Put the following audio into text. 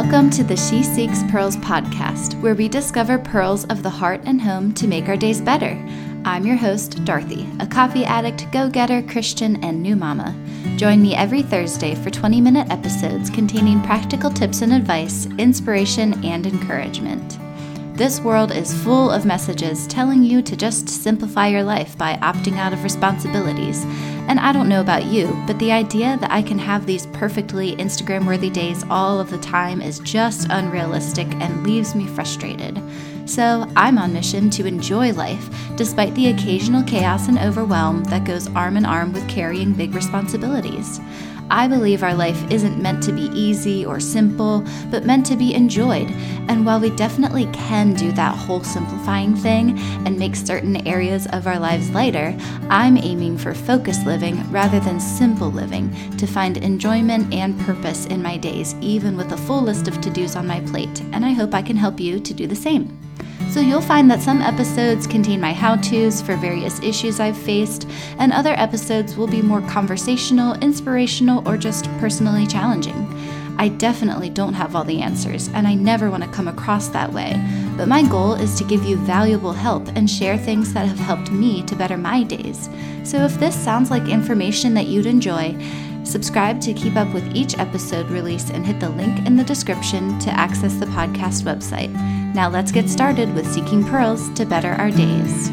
Welcome to the She Seeks Pearls podcast, where we discover pearls of the heart and home to make our days better. I'm your host, Dorothy, a coffee addict, go-getter, Christian, and new mama. Join me every Thursday for 20-minute episodes containing practical tips and advice, inspiration, and encouragement. This world is full of messages telling you to just simplify your life by opting out of responsibilities. And I don't know about you, but the idea that I can have these perfectly Instagram-worthy days all of the time is just unrealistic and leaves me frustrated. So I'm on mission to enjoy life, despite the occasional chaos and overwhelm that goes arm in arm with carrying big responsibilities. I believe our life isn't meant to be easy or simple, but meant to be enjoyed. And while we definitely can do that whole simplifying thing and make certain areas of our lives lighter, I'm aiming for focused living rather than simple living to find enjoyment and purpose in my days, even with a full list of to-dos on my plate. And I hope I can help you to do the same. So you'll find that some episodes contain my how-tos for various issues I've faced, and other episodes will be more conversational, inspirational, or just personally challenging. I definitely don't have all the answers, and I never want to come across that way, but my goal is to give you valuable help and share things that have helped me to better my days. So if this sounds like information that you'd enjoy, subscribe to keep up with each episode release and hit the link in the description to access the podcast website. Now let's get started with Seeking Pearls to better our days.